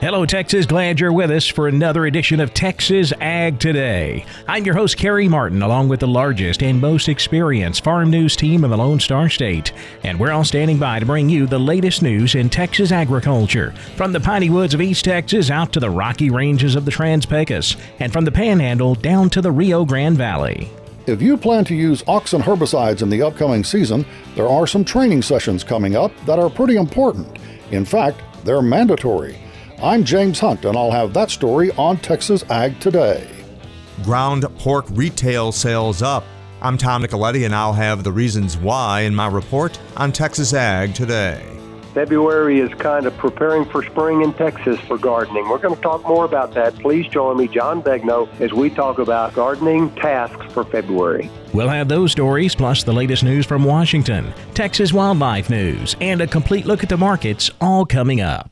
Hello, Texas. Glad you're with us for another edition of Texas Ag Today. I'm your host, Kerry Martin, along with the largest and most experienced farm news team in the Lone Star State. And we're all standing by to bring you the latest news in Texas agriculture, from the piney woods of East Texas out to the rocky ranges of the Trans-Pecos, and from the Panhandle down to the Rio Grande Valley. If you plan to use auxin herbicides in the upcoming season, there are some training sessions coming up that are pretty important. In fact, they're mandatory. I'm James Hunt, and I'll have that story on Texas Ag Today. Ground pork retail sales up. I'm Tom Nicoletti, and I'll have the reasons why in my report on Texas Ag Today. February is kind of preparing for spring in Texas for gardening. We're going to talk more about that. Please join me, John Begnaud, as we talk about gardening tasks for February. We'll have those stories, plus the latest news from Washington, Texas wildlife news, and a complete look at the markets, all coming up.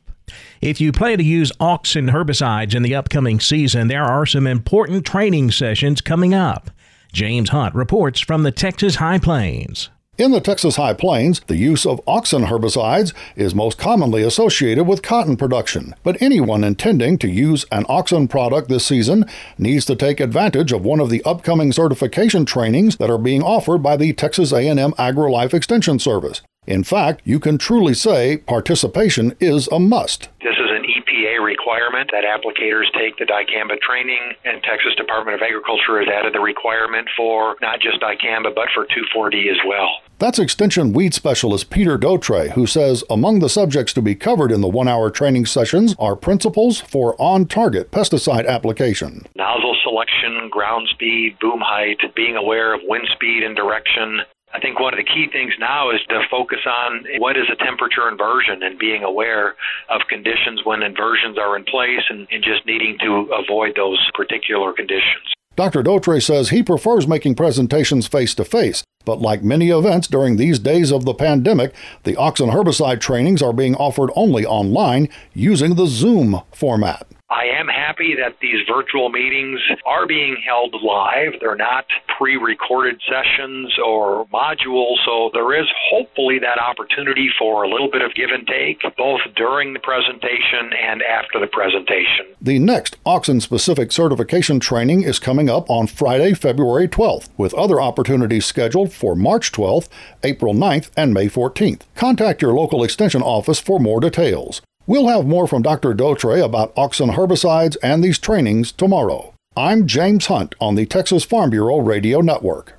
If you plan to use auxin herbicides in the upcoming season, there are some important training sessions coming up. James Hunt reports from the Texas High Plains. In the Texas High Plains, the use of auxin herbicides is most commonly associated with cotton production, but anyone intending to use an auxin product this season needs to take advantage of one of the upcoming certification trainings that are being offered by the Texas A&M AgriLife Extension Service. In fact, you can truly say participation is a must. This is an EPA requirement that applicators take the dicamba training, and Texas Department of Agriculture has added the requirement for not just dicamba, but for 2,4-D as well. That's Extension Weed Specialist Peter Dotray, who says among the subjects to be covered in the one-hour training sessions are principles for on-target pesticide application. Nozzle selection, ground speed, boom height, being aware of wind speed and direction. I think one of the key things now is to focus on what is a temperature inversion and being aware of conditions when inversions are in place and just needing to avoid those particular conditions. Dr. Dotray says he prefers making presentations face-to-face, but like many events during these days of the pandemic, the auxin herbicide trainings are being offered only online using the Zoom format. I am happy that these virtual meetings are being held live. They're not pre-recorded sessions or modules, so there is hopefully that opportunity for a little bit of give and take, both during the presentation and after the presentation. The next auxin-specific certification training is coming up on Friday, February 12th, with other opportunities scheduled for March 12th, April 9th, and May 14th. Contact your local extension office for more details. We'll have more from Dr. Dotray about auxin herbicides and these trainings tomorrow. I'm James Hunt on the Texas Farm Bureau Radio Network.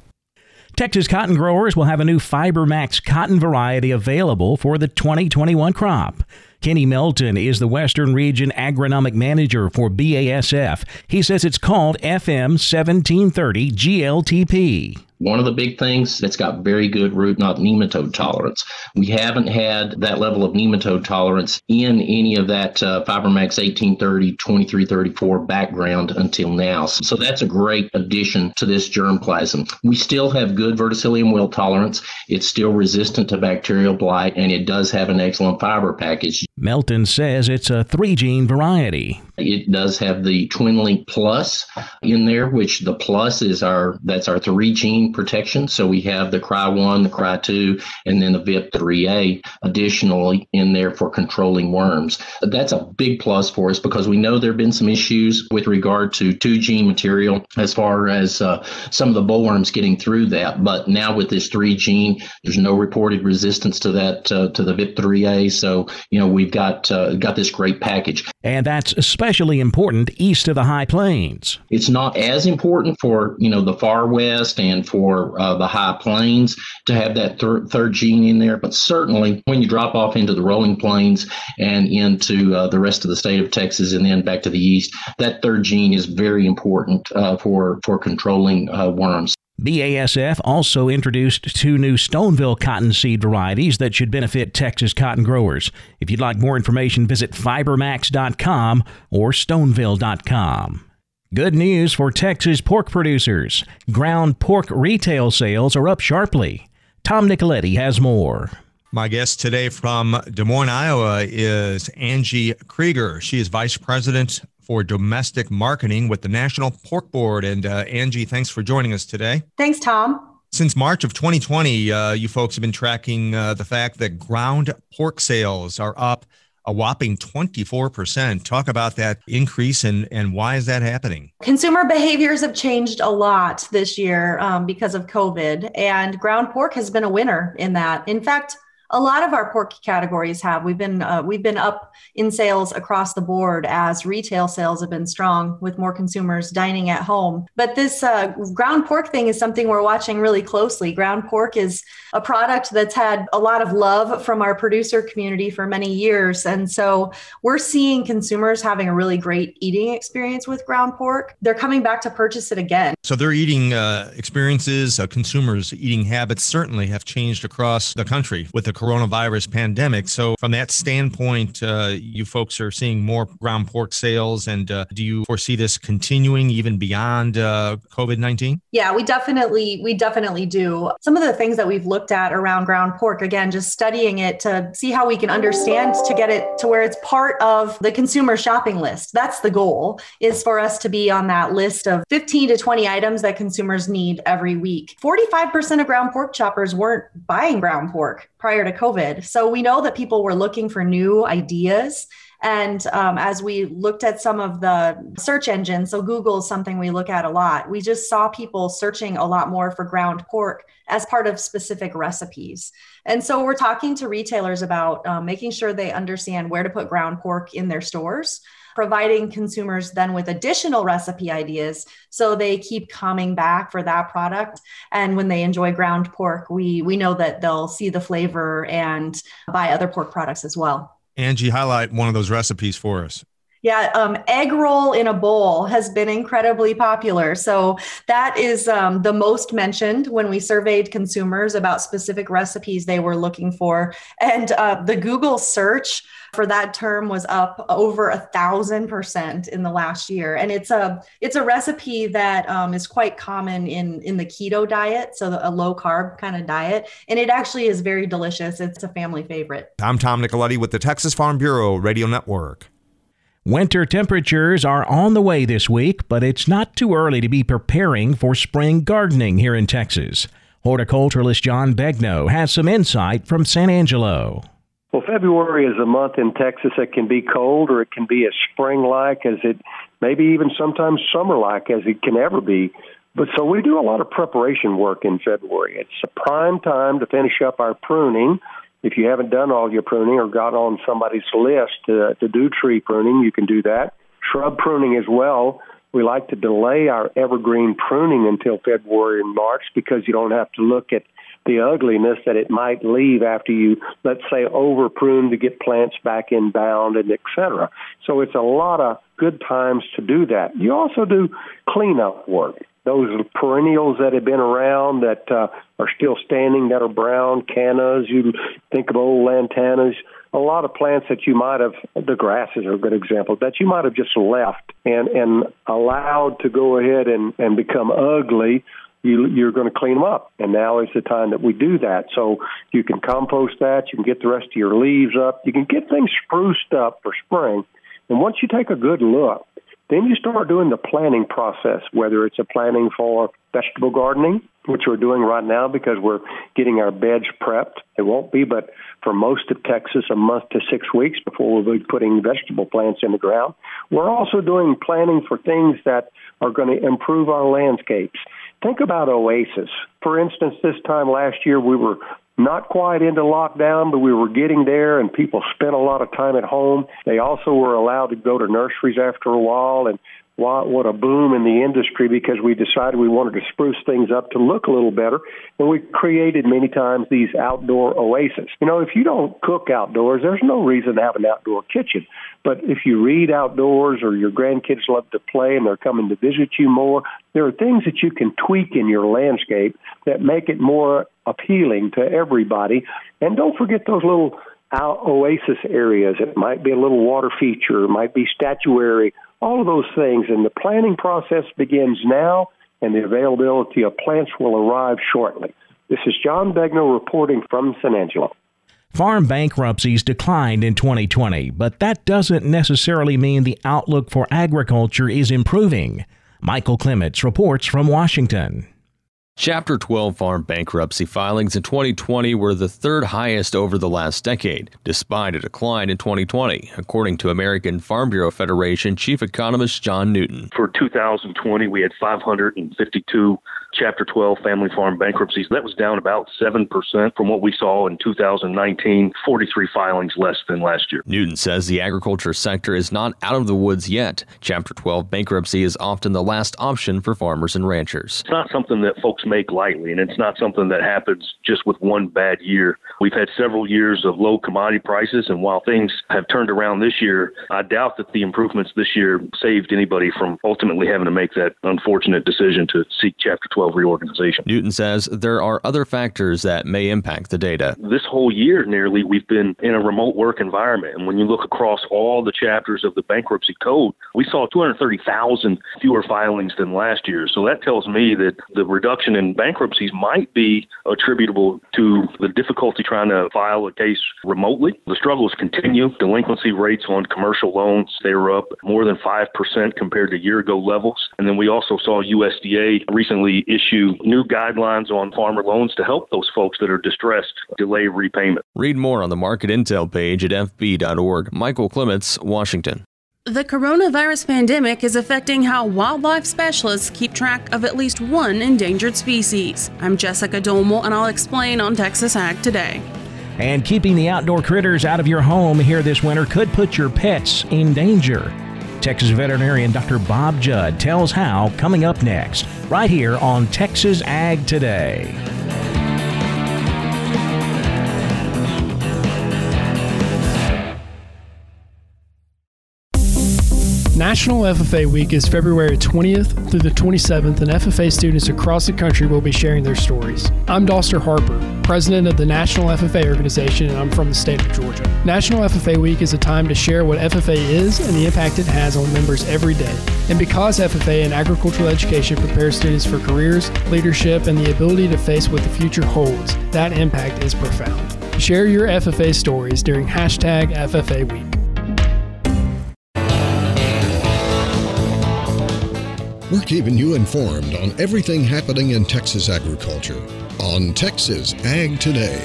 Texas cotton growers will have a new FiberMax cotton variety available for the 2021 crop. Kenny Melton is the Western Region Agronomic Manager for BASF. He says it's called FM 1730 GLTP. One of the big things, it's got very good root knot nematode tolerance. We haven't had that level of nematode tolerance in any of that FiberMax 1830, 2334 background until now. So that's a great addition to this germplasm. We still have good verticillium wilt tolerance. It's still resistant to bacterial blight, and it does have an excellent fiber package. Melton says it's a three-gene variety. It does have the Twin Link Plus in there, which the Plus is our three-gene protection. So we have the Cry 1, the Cry 2, and then the VIP3A additionally in there for controlling worms. That's a big plus for us because we know there have been some issues with regard to two-gene material as far as some of the bollworms getting through that. But now with this three-gene, there's no reported resistance to that, to the VIP3A. So, we've got this great package. And that's especially important east of the High Plains. It's not as important for, the far west and for the High Plains to have that third gene in there. But certainly when you drop off into the rolling plains and into the rest of the state of Texas and then back to the east, that third gene is very important for controlling worms. BASF also introduced two new Stoneville cottonseed varieties that should benefit Texas cotton growers. If you'd like more information, visit fibermax.com or stoneville.com. Good news for Texas pork producers. Ground pork retail sales are up sharply. Tom Nicoletti has more. My guest today from Des Moines, Iowa is Angie Krieger. She is Vice President for Domestic Marketing with the National Pork Board. And Angie, thanks for joining us today. Thanks, Tom. Since March of 2020, you folks have been tracking the fact that ground pork sales are up a whopping 24%. Talk about that increase and why is that happening? Consumer behaviors have changed a lot this year because of COVID, and ground pork has been a winner in that. In fact, a lot of our pork categories have. We've been up in sales across the board as retail sales have been strong with more consumers dining at home. But this ground pork thing is something we're watching really closely. Ground pork is a product that's had a lot of love from our producer community for many years. And so we're seeing consumers having a really great eating experience with ground pork. They're coming back to purchase it again. So their eating experiences, consumers' eating habits certainly have changed across the country with the coronavirus pandemic. So from that standpoint, you folks are seeing more ground pork sales. And do you foresee this continuing even beyond COVID-19? Yeah, we definitely do. Some of the things that we've looked at around ground pork, again, just studying it to see how we can understand to get it to where it's part of the consumer shopping list. That's the goal, is for us to be on that list of 15 to 20 items that consumers need every week. 45% of ground pork choppers weren't buying ground pork prior to COVID. So we know that people were looking for new ideas. And as we looked at some of the search engines, so Google is something we look at a lot. We just saw people searching a lot more for ground pork as part of specific recipes. And so we're talking to retailers about making sure they understand where to put ground pork in their stores, providing consumers then with additional recipe ideas so they keep coming back for that product. And when they enjoy ground pork, we know that they'll see the flavor and buy other pork products as well. Angie, highlight one of those recipes for us. Yeah, egg roll in a bowl has been incredibly popular. So that is the most mentioned when we surveyed consumers about specific recipes they were looking for. And the Google search for that term was up over 1,000% in the last year. And it's a recipe that is quite common in the keto diet, so a low carb kind of diet. And it actually is very delicious. It's a family favorite. I'm Tom Nicoletti with the Texas Farm Bureau Radio Network. Winter temperatures are on the way this week, but it's not too early to be preparing for spring gardening here in Texas. Horticulturalist John Begnaud has some insight from San Angelo. Well, February is a month in Texas that can be cold, or it can be as spring-like as it, maybe even sometimes summer-like as it can ever be. But so we do a lot of preparation work in February. It's a prime time to finish up our pruning. If you haven't done all your pruning or got on somebody's list to do tree pruning, you can do that. Shrub pruning as well. We like to delay our evergreen pruning until February and March because you don't have to look at the ugliness that it might leave after you, let's say, over-prune to get plants back in bound and et cetera. So it's a lot of good times to do that. You also do cleanup work. Those perennials that have been around that are still standing, that are brown, cannas, you think of old lantanas, a lot of plants that you might have, the grasses are a good example, that you might have just left and allowed to go ahead and become ugly. You're going to clean them up. And now is the time that we do that. So you can compost that. You can get the rest of your leaves up. You can get things spruced up for spring. And once you take a good look, then you start doing the planning process, whether it's a planning for vegetable gardening, which we're doing right now because we're getting our beds prepped. It won't be, but for most of Texas, a month to 6 weeks before we'll be putting vegetable plants in the ground. We're also doing planning for things that are going to improve our landscapes. Think about oasis. For instance, this time last year, we were not quite into lockdown, but we were getting there, and people spent a lot of time at home. They also were allowed to go to nurseries after a while, and what a boom in the industry because we decided we wanted to spruce things up to look a little better, and we created many times these outdoor oases. You know, if you don't cook outdoors, there's no reason to have an outdoor kitchen. But if you read outdoors or your grandkids love to play and they're coming to visit you more, there are things that you can tweak in your landscape that make it more appealing to everybody. And don't forget those little oasis areas. It might be a little water feature, it might be statuary, all of those things. And the planning process begins now, and the availability of plants will arrive shortly. This is John Begnaud reporting from San Angelo. Farm bankruptcies declined in 2020, but that doesn't necessarily mean the outlook for agriculture is improving. Michael Clements reports from Washington. Chapter 12 farm bankruptcy filings in 2020 were the third highest over the last decade, despite a decline in 2020, according to American Farm Bureau Federation Chief Economist John Newton. For 2020, we had 552 Chapter 12 family farm bankruptcies. That was down about 7% from what we saw in 2019, 43 filings less than last year. Newton says the agriculture sector is not out of the woods yet. Chapter 12 bankruptcy is often the last option for farmers and ranchers. It's not something that folks make lightly, and it's not something that happens just with one bad year. We've had several years of low commodity prices, and while things have turned around this year, I doubt that the improvements this year saved anybody from ultimately having to make that unfortunate decision to seek Chapter 12 reorganization. Newton says there are other factors that may impact the data. This whole year nearly, we've been in a remote work environment. And when you look across all the chapters of the bankruptcy code, we saw 230,000 fewer filings than last year. So that tells me that the reduction in bankruptcies might be attributable to the difficulty trying to file a case remotely. The struggles continue. Delinquency rates on commercial loans, they were up more than 5% compared to year-ago levels. And then we also saw USDA recently issue new guidelines on farmer loans to help those folks that are distressed delay repayment. Read more on the Market Intel page at fb.org. Michael Clements, Washington. The coronavirus pandemic is affecting how wildlife specialists keep track of at least one endangered species. I'm Jessica Domel, and I'll explain on Texas Ag Today. And keeping the outdoor critters out of your home here this winter could put your pets in danger. Texas veterinarian Dr. Bob Judd tells how coming up next, right here on Texas Ag Today. National FFA Week is February 20th through the 27th, and FFA students across the country will be sharing their stories. I'm Doster Harper, president of the National FFA Organization, and I'm from the state of Georgia. National FFA Week is a time to share what FFA is and the impact it has on members every day. And because FFA and agricultural education prepares students for careers, leadership, and the ability to face what the future holds, that impact is profound. Share your FFA stories during #FFA Week. We're keeping you informed on everything happening in Texas agriculture on Texas Ag Today.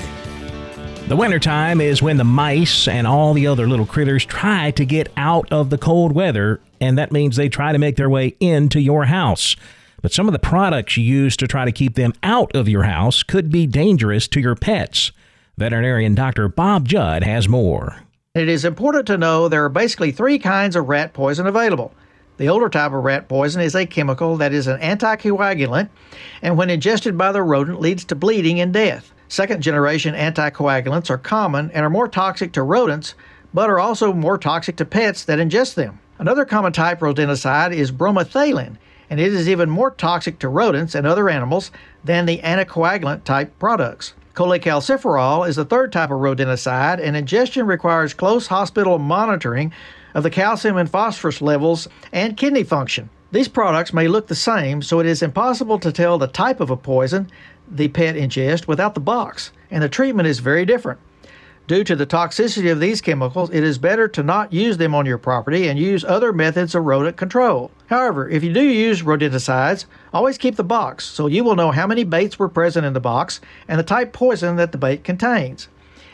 The wintertime is when the mice and all the other little critters try to get out of the cold weather, and that means they try to make their way into your house. But some of the products you use to try to keep them out of your house could be dangerous to your pets. Veterinarian Dr. Bob Judd has more. It is important to know there are basically three kinds of rat poison available. The older type of rat poison is a chemical that is an anticoagulant, and when ingested by the rodent leads to bleeding and death. Second-generation anticoagulants are common and are more toxic to rodents, but are also more toxic to pets that ingest them. Another common type of rodenticide is bromethalin, and it is even more toxic to rodents and other animals than the anticoagulant-type products. Cholecalciferol is the third type of rodenticide, and ingestion requires close hospital monitoring of the calcium and phosphorus levels and kidney function. These products may look the same, so it is impossible to tell the type of a poison the pet ingests without the box, and the treatment is very different. Due to the toxicity of these chemicals, it is better to not use them on your property and use other methods of rodent control. However, if you do use rodenticides, always keep the box, so you will know how many baits were present in the box and the type poison that the bait contains.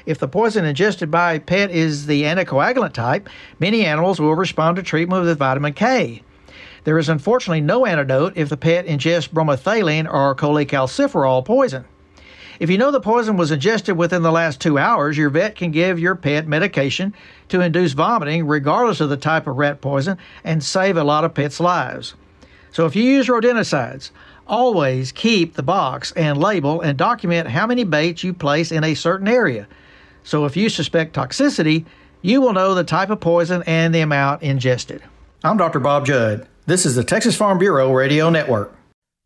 If the poison ingested by a pet is the anticoagulant type, many animals will respond to treatment with vitamin K. There is unfortunately no antidote if the pet ingests bromethalin or cholecalciferol poison. If you know the poison was ingested within the last 2 hours, your vet can give your pet medication to induce vomiting regardless of the type of rat poison and save a lot of pets' lives. So if you use rodenticides, always keep the box and label and document how many baits you place in a certain area. So if you suspect toxicity, you will know the type of poison and the amount ingested. I'm Dr. Bob Judd. This is the Texas Farm Bureau Radio Network.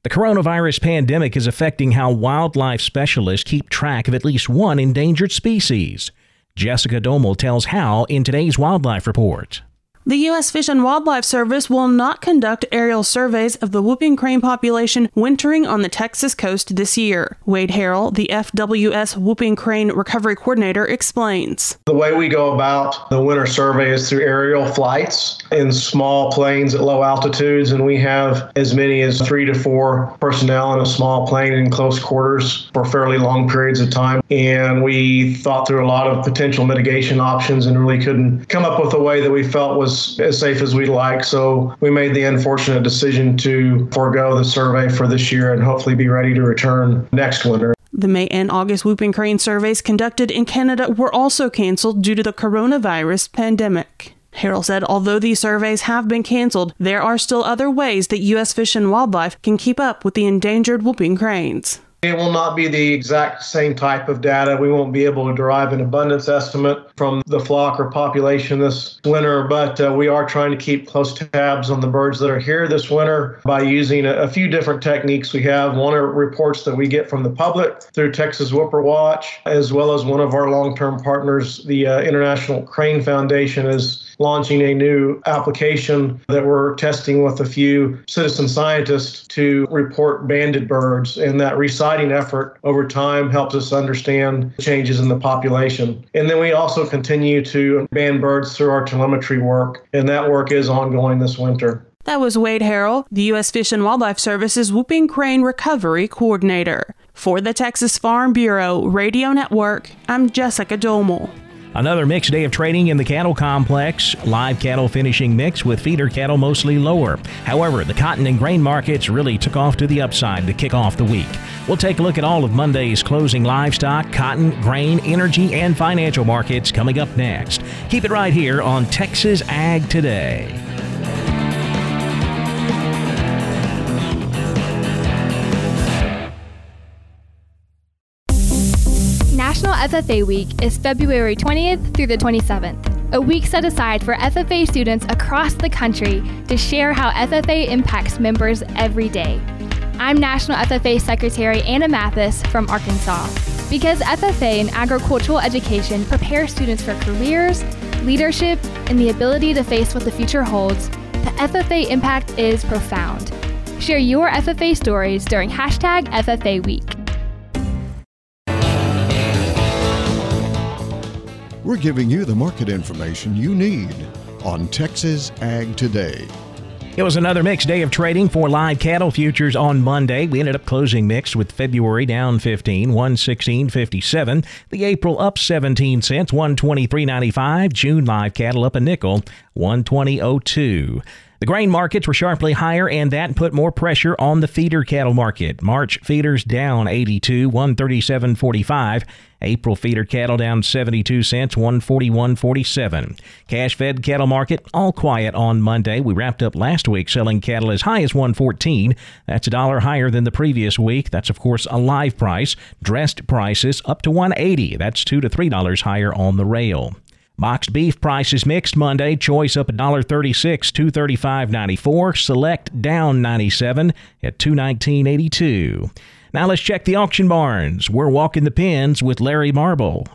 The coronavirus pandemic is affecting how wildlife specialists keep track of at least one endangered species. Jessica Domel tells how in today's Wildlife Report. The U.S. Fish and Wildlife Service will not conduct aerial surveys of the whooping crane population wintering on the Texas coast this year. Wade Harrell, the FWS Whooping Crane Recovery Coordinator, explains. The way we go about the winter survey is through aerial flights in small planes at low altitudes, and we have as many as 3 to 4 personnel in a small plane in close quarters for fairly long periods of time. And we thought through a lot of potential mitigation options and really couldn't come up with a way that we felt was as safe as we'd like. So we made the unfortunate decision to forego the survey for this year and hopefully be ready to return next winter. The May and August whooping crane surveys conducted in Canada were also canceled due to the coronavirus pandemic. Harrell said although these surveys have been canceled, there are still other ways that U.S. Fish and Wildlife can keep up with the endangered whooping cranes. It will not be the exact same type of data. We won't be able to derive an abundance estimate from the flock or population this winter, but we are trying to keep close tabs on the birds that are here this winter by using a few different techniques we have. One are reports that we get from the public through Texas Whooper Watch, as well as one of our long-term partners, the International Crane Foundation, is launching a new application that we're testing with a few citizen scientists to report banded birds. And that reciting effort over time helps us understand changes in the population. And then we also continue to band birds through our telemetry work. And that work is ongoing this winter. That was Wade Harrell, the U.S. Fish and Wildlife Service's Whooping Crane Recovery Coordinator. For the Texas Farm Bureau Radio Network, I'm Jessica Domel. Another mixed day of trading in the cattle complex. Live cattle finishing mixed with feeder cattle mostly lower. However, the cotton and grain markets really took off to the upside to kick off the week. We'll take a look at all of Monday's closing livestock, cotton, grain, energy, and financial markets coming up next. Keep it right here on Texas Ag Today. National FFA Week is February 20th through the 27th, a week set aside for FFA students across the country to share how FFA impacts members every day. I'm National FFA Secretary Anna Mathis from Arkansas. Because FFA in agricultural education prepares students for careers, leadership, and the ability to face what the future holds, the FFA impact is profound. Share your FFA stories during #FFA Week. We're giving you the market information you need on Texas Ag Today. It was another mixed day of trading for live cattle futures on Monday. We ended up closing mixed with February down 15, 116.57. The April up 17 cents, 123.95. June live cattle up a nickel, 120.02. The grain markets were sharply higher, and that put more pressure on the feeder cattle market. March feeders down 82, 137.45. April feeder cattle down 72 cents, 141.47. Cash fed cattle market all quiet on Monday. We wrapped up last week selling cattle as high as 114. That's $1 higher than the previous week. That's, of course, a live price. Dressed prices up to 180. That's $2 to $3 higher on the rail. Boxed beef prices mixed Monday. Choice up $1.36, $235.94. Select down 97 at $219.82. Now let's check the auction barns. We're walking the pens with Larry Marble.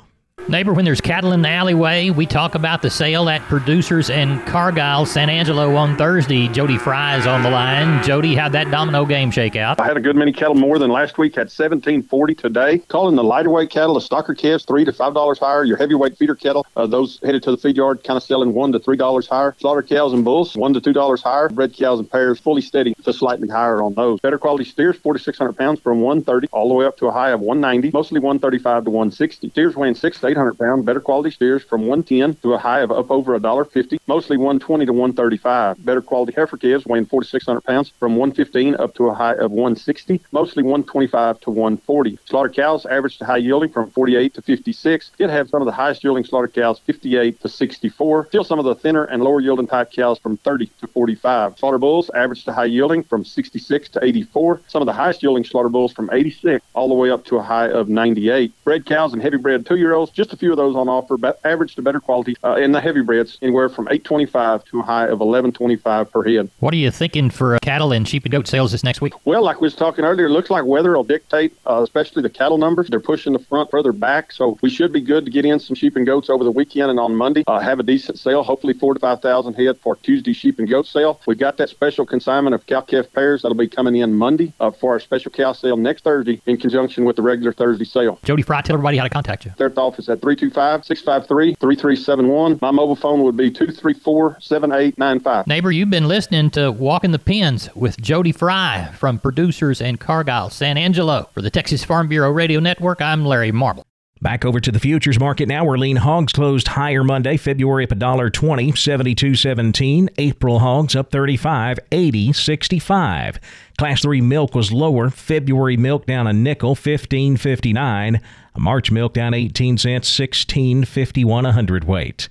Neighbor, when there's cattle in the alleyway, we talk about the sale at Producers in Cargyle, San Angelo on Thursday. Jody Fry is on the line. Jody, how'd that domino game shake out? I had a good many cattle more than last week. Had 1740 today. Calling the lighter weight cattle, the stocker calves, $3 to $5 higher. Your heavyweight feeder cattle, those headed to the feed yard, kind of selling $1 to $3 higher. Slaughter cows and bulls, $1 to $2 higher. Bred cows and pairs, fully steady to slightly higher on those. Better quality steers, 4,600 pounds from 130 all the way up to a high of 190, mostly 135 to 160. Steers weighing 6 to 800 pounds, better quality steers from 110 to a high of up over $1.50, mostly 120 to 135. Better quality heifer calves weighing 4,600 pounds from 115 up to a high of 160, mostly 125 to 140. Slaughter cows averaged to high yielding from 48 to 56. Did have some of the highest yielding slaughter cows 58 to 64. Still some of the thinner and lower yielding type cows from 30 to 45. Slaughter bulls averaged to high yielding from 66 to 84. Some of the highest yielding slaughter bulls from 86 all the way up to a high of 98. Bred cows and heavy bred 2-year-olds Just a few of those on offer, but average to better quality, and the heavy breeds anywhere from $8.25 to a high of $11.25 per head. What are you thinking for cattle and sheep and goat sales this next week? Well, like we was talking earlier, it looks like weather will dictate, especially the cattle numbers. They're pushing the front further back, so we should be good to get in some sheep and goats over the weekend and on Monday. Have a decent sale, hopefully 4,000 to 5,000 head for Tuesday sheep and goat sale. We've got that special consignment of cow-calf pairs that'll be coming in Monday for our special cow sale next Thursday in conjunction with the regular Thursday sale. Jody Fry, tell everybody how to contact you. Third office at 325-653-3371. My mobile phone would be 234-7895. Neighbor, you've been listening to Walking the Pens with Jody Fry from producers in Cargyle, San Angelo. For the Texas Farm Bureau Radio Network, I'm Larry Marble. Back over to the futures market now, where lean hogs closed higher Monday, February up $1.20, 72.17. April hogs up 35, 80, 65. Class 3 milk was lower. February milk down a nickel, 15.59. March milk down 18 cents, 16.51 a hundredweight.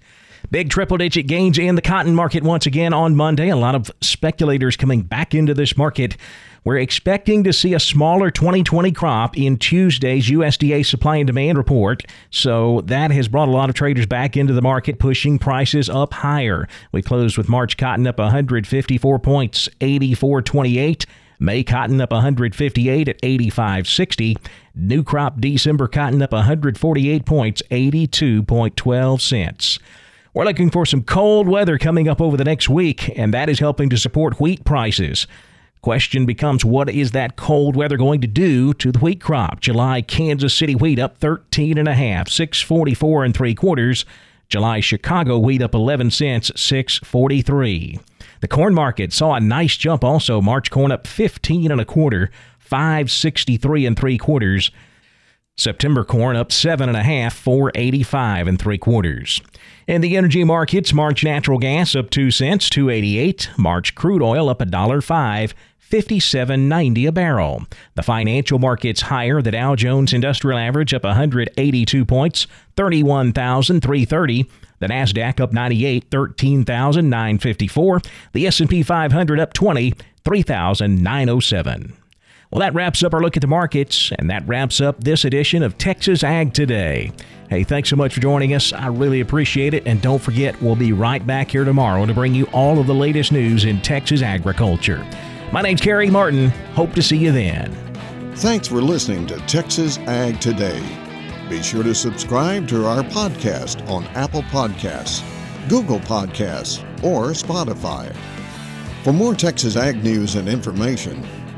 Big triple-digit gains in the cotton market once again on Monday. A lot of speculators coming back into this market. We're expecting to see a smaller 2020 crop in Tuesday's USDA supply and demand report. So that has brought a lot of traders back into the market, pushing prices up higher. We closed with March cotton up 154 points, 84.28. May cotton up 158 at 85.60. New crop December cotton up 148 points, 82.12 cents. We're looking for some cold weather coming up over the next week, and that is helping to support wheat prices. Question becomes, what is that cold weather going to do to the wheat crop? July Kansas City wheat up 13.5, 644 3/4. July Chicago wheat up 11 cents, 643. The corn market saw a nice jump also. March corn up 15 1/4, 563 3/4. September corn up 7.5, 485 3/4. In the energy markets, March natural gas up 2 cents, 2.88. March crude oil up $1.05, 57.90 a barrel. The financial markets higher. The Dow Jones Industrial Average up 182 points, 31,330. The Nasdaq up 98, 13,954. The S&P 500 up 20, 3,907. Well, that wraps up our look at the markets, and that wraps up this edition of Texas Ag Today. Hey, thanks so much for joining us. I really appreciate it, and don't forget, we'll be right back here tomorrow to bring you all of the latest news in Texas agriculture. My name's Kerry Martin. Hope to see you then. Thanks for listening to Texas Ag Today. Be sure to subscribe to our podcast on Apple Podcasts, Google Podcasts, or Spotify. For more Texas Ag news and information,